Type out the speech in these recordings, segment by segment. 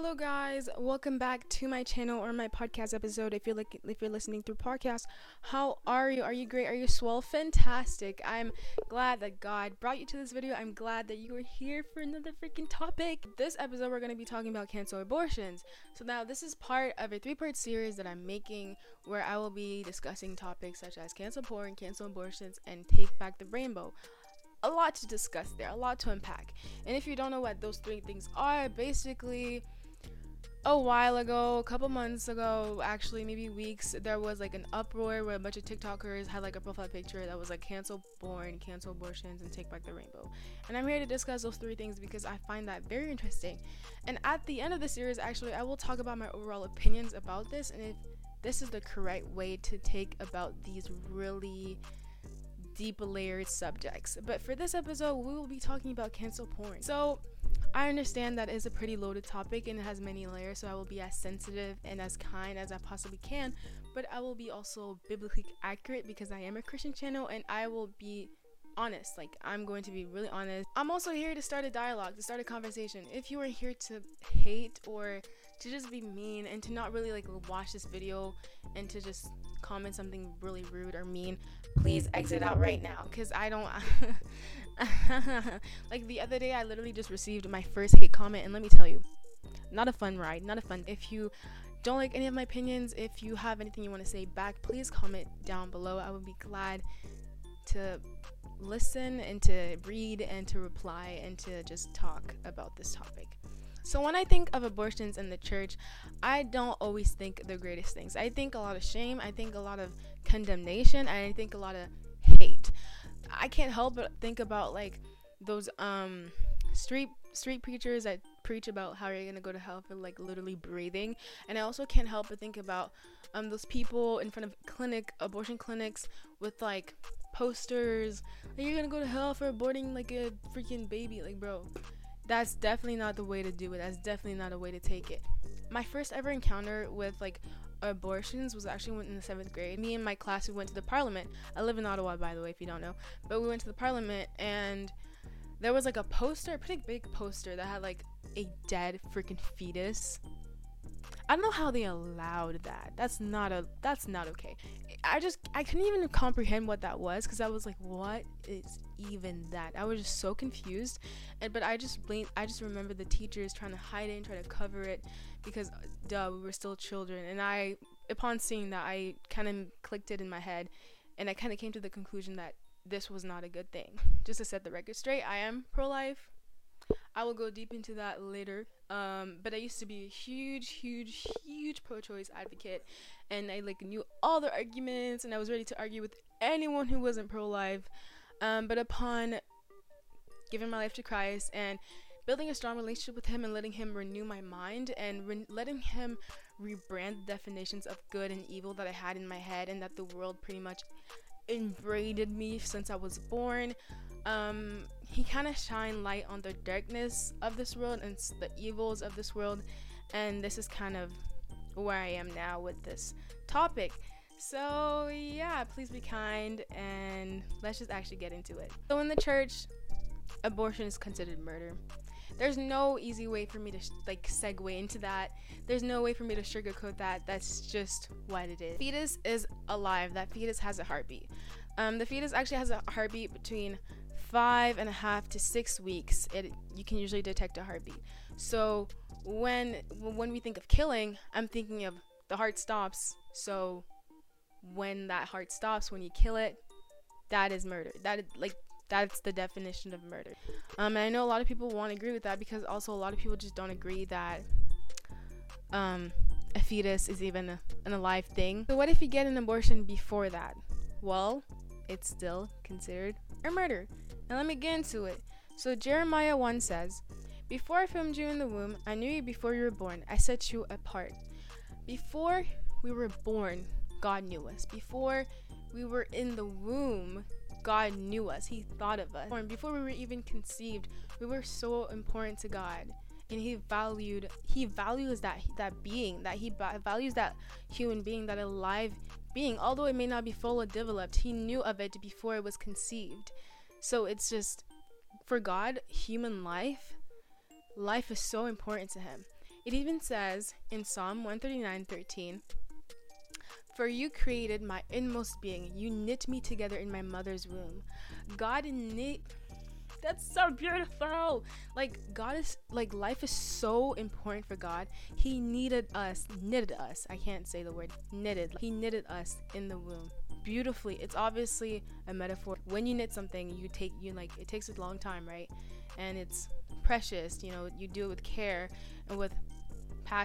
Hello guys, welcome back to my channel or my podcast episode. If you're listening through podcast, how are you? Are you great? Are you swell? Fantastic. I'm glad that God brought you to this video. I'm glad that you are here for another freaking topic. This episode we're going to be talking about cancel abortions. So now this is part of a three-part series that I'm making where I will be discussing topics such as cancel porn, cancel abortions, and take back the rainbow. A lot to discuss there, a lot to unpack. And if you don't know what those three things are, basically a while ago, a couple months ago, actually maybe weeks, there was like an uproar where a bunch of TikTokers had like a profile picture that was like cancel porn, cancel abortions, and take back the rainbow. And I'm here to discuss those three things because I find that very interesting. And at the end of the series, actually, I will talk about my overall opinions about this and if this is the correct way to take about these really deep layered subjects. But for this episode, we will be talking about cancel porn. So I understand that is a pretty loaded topic and it has many layers, so I will be as sensitive and as kind as I possibly can, but I will be also biblically accurate because I am a Christian channel and I will be honest. Like, I'm going to be really honest. I'm also here to start a dialogue, to start a conversation. If you are here to hate or to just be mean and to not really like watch this video and to just comment something really rude or mean, please exit out right now because I don't like the other day I literally just received my first hate comment, and let me tell you, not a fun ride, not a fun. If you don't like any of my opinions, if you have anything you want to say back, please comment down below. I would be glad to listen and to read and to reply and to just talk about this topic. So when I think of abortions in the church, I don't always think the greatest things. I think a lot of shame, I think a lot of condemnation, and I think a lot of hate. I can't help but think about like those street preachers that preach about how you're gonna go to hell for like literally breathing. And I also can't help but think about those people in front of abortion clinics with like posters, like, you're gonna go to hell for aborting like a freaking baby. Like, bro, that's definitely not the way to do it. That's definitely not a way to take it. My first ever encounter with like abortions was actually in the 7th grade. Me and my class, we went to the Parliament. I live in Ottawa, by the way, if you don't know. But we went to the Parliament and there was like a poster, a pretty big poster that had like a dead freaking fetus. I don't know how they allowed that. That's not okay. I couldn't even comprehend what that was because I was like, what is even that? I was just so confused. But I just remember the teachers trying to hide it and try to cover it because duh, we were still children. And I, upon seeing that, I kind of clicked it in my head and I kind of came to the conclusion that this was not a good thing. Just to set the record straight, I am pro-life. I will go deep into that later, but I used to be a huge pro-choice advocate, and I like knew all the arguments and I was ready to argue with anyone who wasn't pro-life, but upon giving my life to Christ and building a strong relationship with him and letting him renew my mind and letting him rebrand the definitions of good and evil that I had in my head and that the world pretty much inbred me since I was born, he kind of shine light on the darkness of this world and the evils of this world, and this is kind of where I am now with this topic. So yeah, please be kind and let's just actually get into it. So in the church, abortion is considered murder. There's no easy way for me to segue into that. There's no way for me to sugarcoat that. That's just what it is. Fetus is alive. That fetus has a heartbeat. The fetus actually has a heartbeat between 5.5 to 6 weeks. You can usually detect a heartbeat. So when we think of killing, I'm thinking of the heart stops. So when that heart stops, when you kill it, that is murder. That's the definition of murder. And I know a lot of people won't agree with that because also a lot of people just don't agree that a fetus is even an alive thing. So what if you get an abortion before that? Well, it's still considered a murder. Now let me get into it. So Jeremiah 1 says, "Before I formed you in the womb, I knew you before you were born. I set you apart." Before we were born, God knew us. Before we were in the womb, God knew us. He thought of us. Before we were even conceived, we were so important to God. And he values that being, that he values that human being, that alive being, although it may not be fully developed. He knew of it before it was conceived. So it's just, for God, human life is so important to him. It even says in Psalm 139:13, "For you created my inmost being. You knit me together in my mother's womb." That's so beautiful. Life is so important for God. He knitted us. I can't say the word knitted. He knitted us in the womb. Beautifully. It's obviously a metaphor. When you knit something, it takes a long time, right? And it's precious. You know, you do it with care and with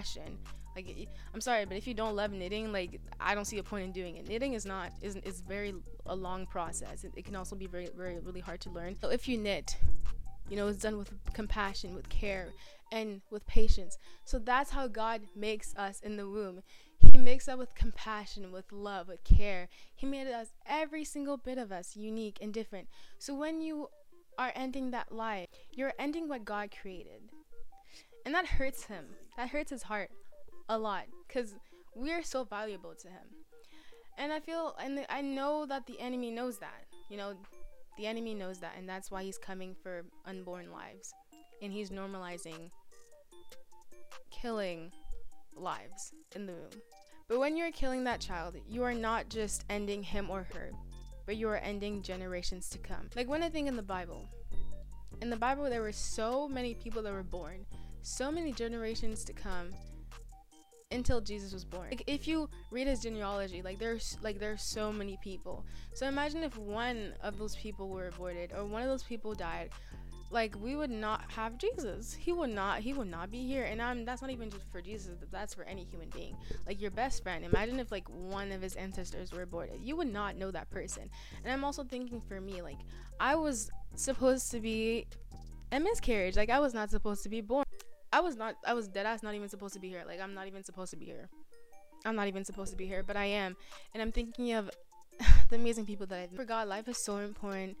passion. I'm sorry, but if you don't love knitting, I don't see a point in doing it. Knitting is very a long process. It can also be very, very, really hard to learn. So if you knit, it's done with compassion, with care, and with patience. So that's how God makes us in the womb. He makes us with compassion, with love, with care. He made us, every single bit of us, unique and different. So when you are ending that life, you're ending what God created. And that hurts him. That hurts his heart a lot, because we are so valuable to him. And I know that the enemy knows that. The enemy knows that, and that's why he's coming for unborn lives. And he's normalizing killing lives in the womb. But when you're killing that child, you are not just ending him or her, but you are ending generations to come. When I think in the Bible, there were so many people that were born, so many generations to come, until Jesus was born. If you read his genealogy, there's so many people. So imagine if one of those people were aborted or one of those people died, we would not have Jesus. He would not be here. And that's not even just for Jesus, that's for any human being. Your best friend, imagine if one of his ancestors were aborted. You would not know that person. And I'm also thinking, for me, I was supposed to be a miscarriage. I was not supposed to be born. I was dead ass not even supposed to be here. I'm not even supposed to be here. I'm not even supposed to be here, but I am. And I'm thinking of the amazing people that I've met. For God, life is so important.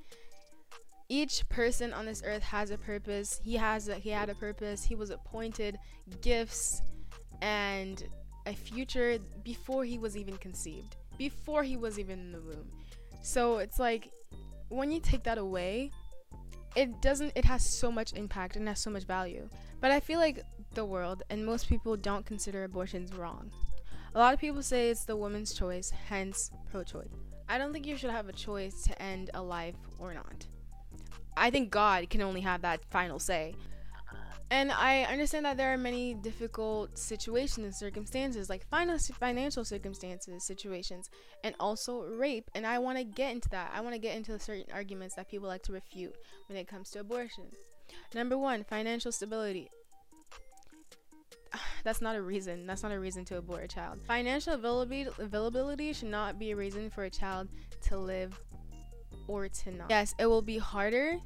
Each person on this earth has a purpose. He had a purpose. He was appointed gifts and a future before he was even conceived, before he was even in the womb. So it's when you take that away, it has so much impact and has so much value. But I feel the world and most people don't consider abortions wrong. A lot of people say it's the woman's choice, hence pro-choice. I don't think you should have a choice to end a life or not. I think God can only have that final say. And I understand that there are many difficult situations and circumstances, financial circumstances, situations, and also rape. And I want to get into that. I want to get into certain arguments that people like to refute when it comes to abortion. Number one, financial stability. That's not a reason to abort a child. Financial availability should not be a reason for a child to live or to not. Yes, it will be harder.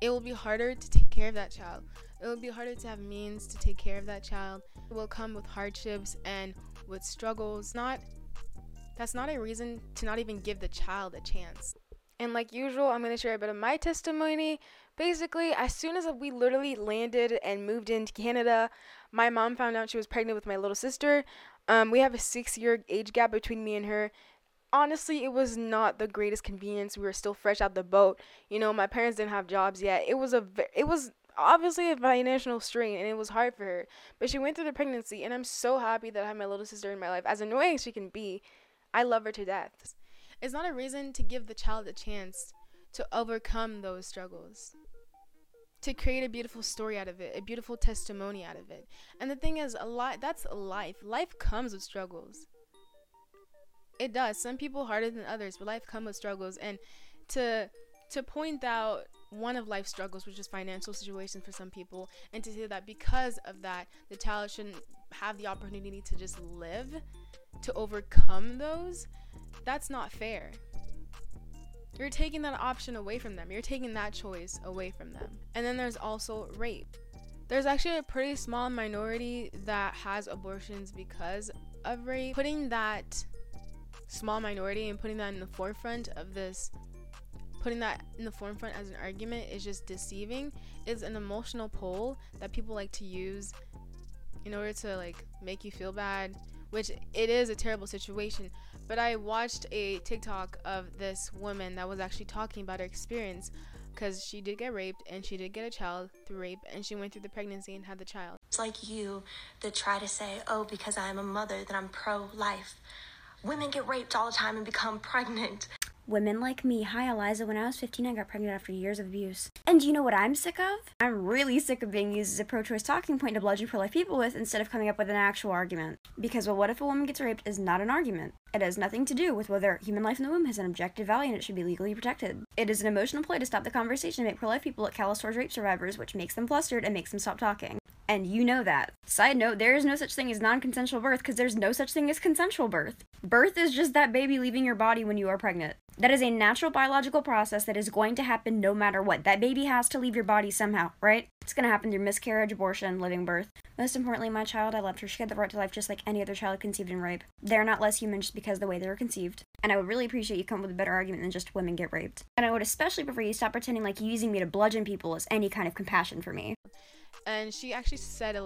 It will be harder to take care of that child. It will be harder to have means to take care of that child. It will come with hardships and with struggles. That's not a reason to not even give the child a chance. And like usual, I'm going to share a bit of my testimony. Basically, as soon as we literally landed and moved into Canada, my mom found out she was pregnant with my little sister. We have a 6-year age gap between me and her. Honestly, it was not the greatest convenience. We were still fresh out the boat. My parents didn't have jobs yet. It was obviously a financial strain, and it was hard for her. But she went through the pregnancy, and I'm so happy that I have my little sister in my life. As annoying as she can be, I love her to death. It's not a reason to give the child a chance to overcome those struggles, to create a beautiful story out of it, a beautiful testimony out of it. And the thing is, that's life. Life comes with struggles. It does. Some people harder than others, but life comes with struggles. And to point out one of life's struggles, which is financial situations for some people, and to say that because of that, the child shouldn't have the opportunity to just live, to overcome those, that's not fair. You're taking that option away from them. You're taking that choice away from them. And then there's also rape. There's actually a pretty small minority that has abortions because of rape. Putting that small minority and putting that in the forefront as an argument is just deceiving. It's an emotional pull that people like to use in order to make you feel bad, which it is a terrible situation. But I watched a TikTok of this woman that was actually talking about her experience because she did get raped and she did get a child through rape, and she went through the pregnancy and had the child. It's like you that try to say, oh, because I am a mother, that I'm pro-life. Women get raped all the time and become pregnant. Women like me. Hi, Eliza. When I was 15, I got pregnant after years of abuse. And do you know what I'm sick of? I'm really sick of being used as a pro-choice talking point to bludgeon pro-life people with instead of coming up with an actual argument. Because, well, what if a woman gets raped is not an argument. It has nothing to do with whether human life in the womb has an objective value and it should be legally protected. It is an emotional ploy to stop the conversation and make pro-life people look callous towards rape survivors, which makes them flustered and makes them stop talking. And you know that. Side note, there is no such thing as non-consensual birth because there's no such thing as consensual birth. Birth is just that baby leaving your body when you are pregnant. That is a natural biological process that is going to happen no matter what. That baby has to leave your body somehow, right? It's going to happen through miscarriage, abortion, living birth. Most importantly, my child, I loved her. She had the right to life just like any other child conceived in rape. They're not less human just because of the way they were conceived. And I would really appreciate you come up with a better argument than just women get raped. And I would especially prefer you stop pretending like using me to bludgeon people is any kind of compassion for me. And she actually said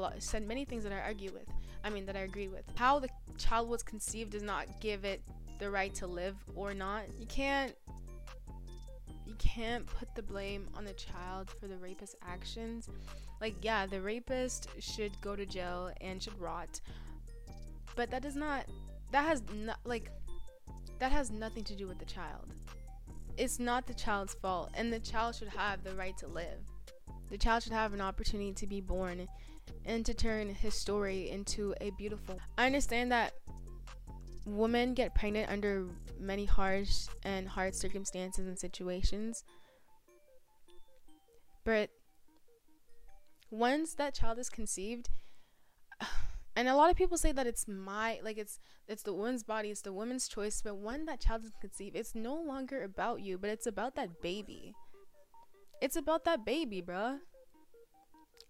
many things that I agree with. How the child was conceived does not give it the right to live or not. You can't put the blame on the child for the rapist's actions. Like, yeah, the rapist should go to jail and should rot, but that has nothing to do with the child. It's not the child's fault, and the child should have the right to live. The child should have an opportunity to be born and to turn his story into a beautiful. I understand that women get pregnant under many harsh and hard circumstances and situations. But once that child is conceived, and a lot of people say that it's it's the woman's body, it's the woman's choice, but when that child is conceived, it's no longer about you, but it's about that baby. It's about that baby, bruh.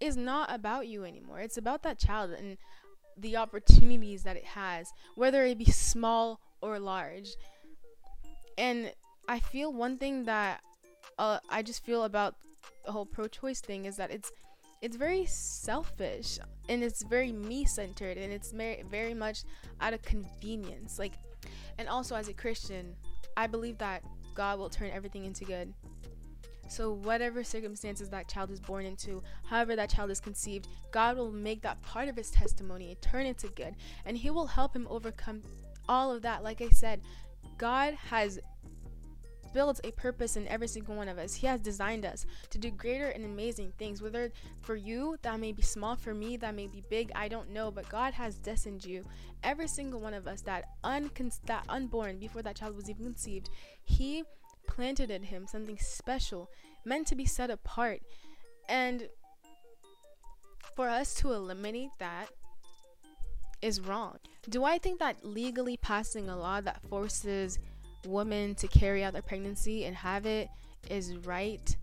It's not about you anymore. It's about that child and the opportunities that it has, whether it be small or large. And I feel one thing that I just feel about the whole pro-choice thing is that it's very selfish, and it's very me-centered, and it's very much out of convenience. Like, and also as a Christian, I believe that God will turn everything into good. So whatever circumstances that child is born into, however that child is conceived, God will make that part of his testimony turn into good, and he will help him overcome all of that. Like I said, God has built a purpose in every single one of us. He has designed us to do greater and amazing things, whether for you that may be small, for me that may be big, I don't know, but God has destined you, every single one of us, that unborn, before that child was even conceived, he planted in him something special, meant to be set apart. And for us to eliminate that is wrong. Do I think that legally passing a law that forces women to carry out their pregnancy and have it is right?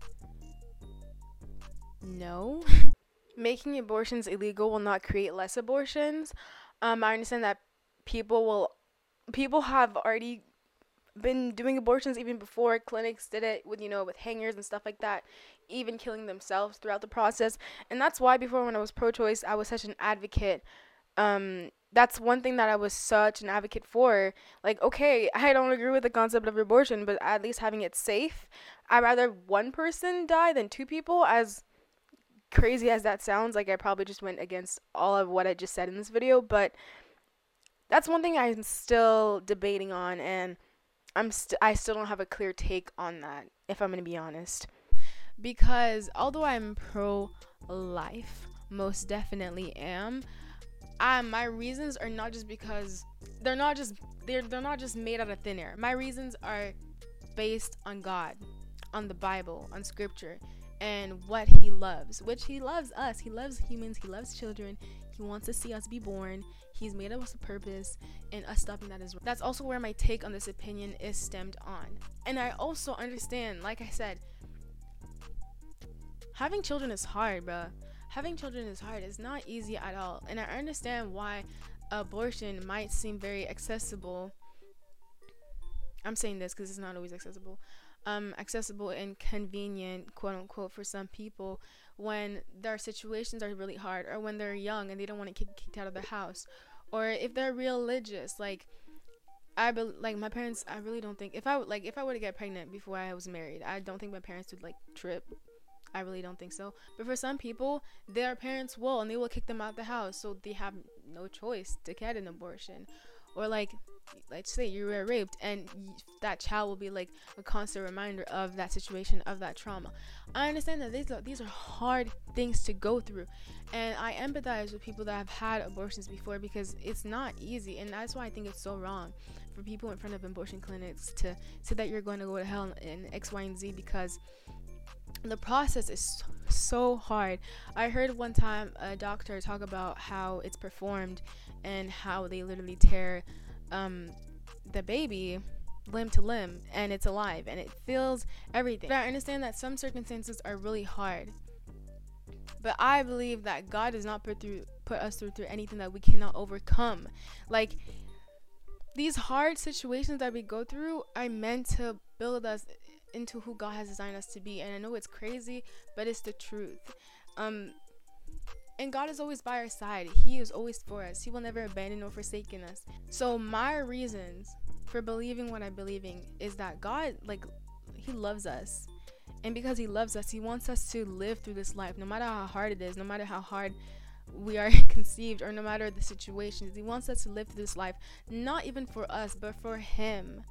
No. Making abortions illegal will not create less abortions. I understand that people have already been doing abortions even before clinics did it, with with hangers and stuff like that, even killing themselves throughout the process. And that's why before, when I was pro-choice, I was such an advocate. That's one thing that I was such an advocate for. Like, okay, I don't agree with the concept of abortion, but at least having it safe. I'd rather one person die than two people. As crazy as that sounds, like I probably just went against all of what I just said in this video, but that's one thing I'm still debating on, and I still don't have a clear take on that, if I'm going to be honest. Because although I'm pro-life, most definitely am, my reasons are not just because they're not just made out of thin air. My reasons are based on God, on the Bible, on scripture, and what he loves, which he loves us. He loves humans. He loves children. He wants to see us be born. He's made us a purpose, and us stopping that is wrong. That's also where my take on this opinion is stemmed on. And I also understand, like I said, having children is hard, bruh. Having children is hard. It's not easy at all. And I understand why abortion might seem very accessible. I'm saying this because it's not always accessible and convenient, quote unquote, for some people, when their situations are really hard, or when they're young and they don't want to get kicked out of their house, or if they're religious. Like, my parents, I really don't think, if I were to get pregnant before I was married, I don't think my parents would, trip. I really don't think so. But for some people, their parents will, and they will kick them out the house, so they have no choice to get an abortion. Or, let's say you were raped, and that child will be, a constant reminder of that situation, of that trauma. I understand that these are hard things to go through, and I empathize with people that have had abortions before, because it's not easy, and that's why I think it's so wrong for people in front of abortion clinics to say that you're going to go to hell and X, Y, and Z, because the process is so hard. I heard one time a doctor talk about how it's performed and how they literally tear the baby limb to limb, and it's alive and it feels everything. But I understand that some circumstances are really hard, but I believe that God does not put us through anything that we cannot overcome. These hard situations that we go through are meant to build us into who God has designed us to be, and I know it's crazy, but it's the truth. And God is always by our side. He is always for us. He will never abandon or forsaken us. So my reasons for believing what I'm believing is that God, He loves us, and because He loves us, He wants us to live through this life, no matter how hard it is, no matter how hard we are conceived, or no matter the situations. He wants us to live through this life, not even for us, but for Him.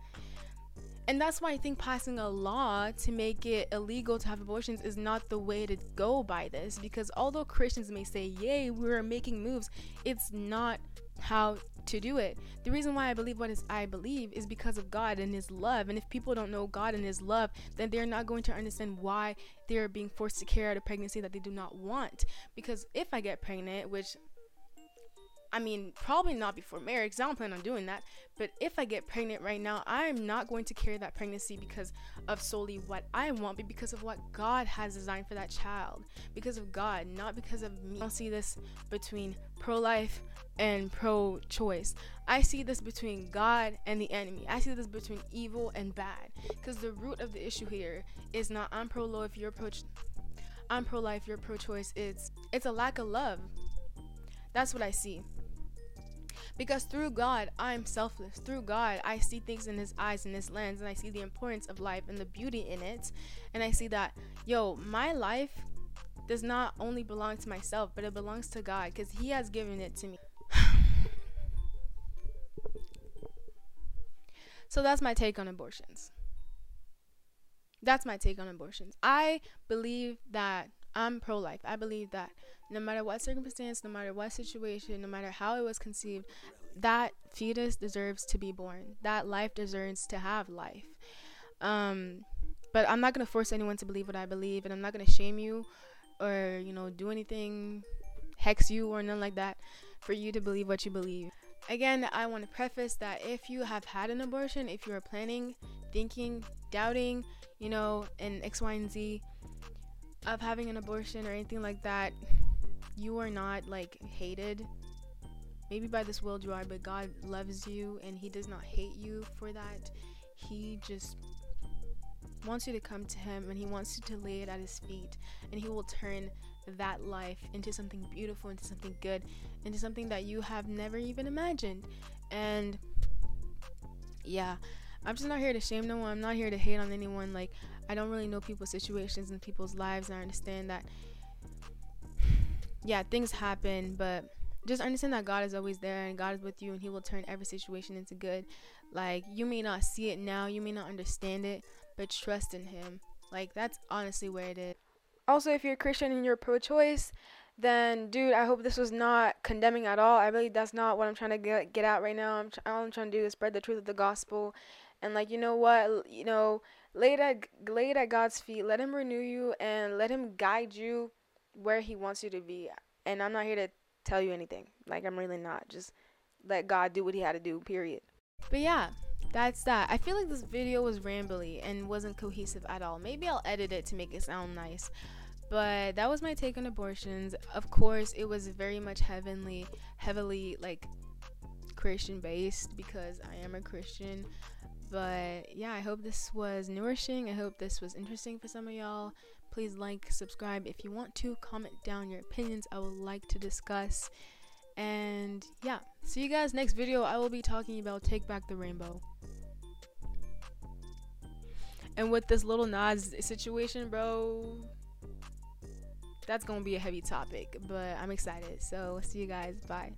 And that's why I think passing a law to make it illegal to have abortions is not the way to go by this, because although Christians may say, yay, we're making moves, it's not how to do it. The reason why I believe what I believe is because of God and His love. And if people don't know God and His love, then they're not going to understand why they're being forced to carry out a pregnancy that they do not want. Because if I get pregnant, which, probably not before marriage, because I don't plan on doing that. But if I get pregnant right now, I'm not going to carry that pregnancy because of solely what I want, but because of what God has designed for that child. Because of God, not because of me. I don't see this between pro-life and pro-choice. I see this between God and the enemy. I see this between evil and bad. Because the root of the issue here is not I'm pro-life, you're pro-choice. It's a lack of love. That's what I see. Because through God, I'm selfless. Through God, I see things in His eyes, in His lens, and I see the importance of life and the beauty in it. And I see that, my life does not only belong to myself, but it belongs to God, because He has given it to me. So that's my take on abortions. I believe that I'm pro-life. I believe that no matter what circumstance, no matter what situation, no matter how it was conceived, that fetus deserves to be born. That life deserves to have life. But I'm not going to force anyone to believe what I believe, and I'm not going to shame you or, do anything, hex you or none like that for you to believe what you believe. Again, I want to preface that if you have had an abortion, if you are planning, thinking, doubting, and X, Y, and Z of having an abortion or anything like that, you are not hated. Maybe by this world you are, but God loves you and He does not hate you for that. He just wants you to come to Him, and He wants you to lay it at His feet, and He will turn that life into something beautiful, into something good, into something that you have never even imagined. And yeah, I'm just not here to shame no one. I'm not here to hate on anyone. I don't really know people's situations and people's lives, and I understand that things happen, but just understand that God is always there, and God is with you, and He will turn every situation into good. You may not see it now, you may not understand it, but trust in Him. That's honestly where it is. Also, if you're a Christian and you're pro-choice, then dude, I hope this was not condemning at all. I believe that's not what I'm trying to get out right now. All I'm trying to do is spread the truth of the gospel, and lay it at God's feet. Let Him renew you and let Him guide you where He wants you to be. And I'm not here to tell you anything. I'm really not. Just let God do what He had to do, period. But yeah, that's that. I feel like this video was rambly and wasn't cohesive at all. Maybe I'll edit it to make it sound nice. But that was my take on abortions. Of course, it was very much heavily Christian based, because I am a Christian. But yeah, I hope this was nourishing. I hope this was interesting for some of y'all. Please subscribe if you want to. Comment down your opinions. I would like to discuss. And yeah, see you guys next video. I will be talking about Take Back the Rainbow. And with this Lil Nas situation, bro, that's gonna be a heavy topic, but I'm excited. So see you guys. Bye.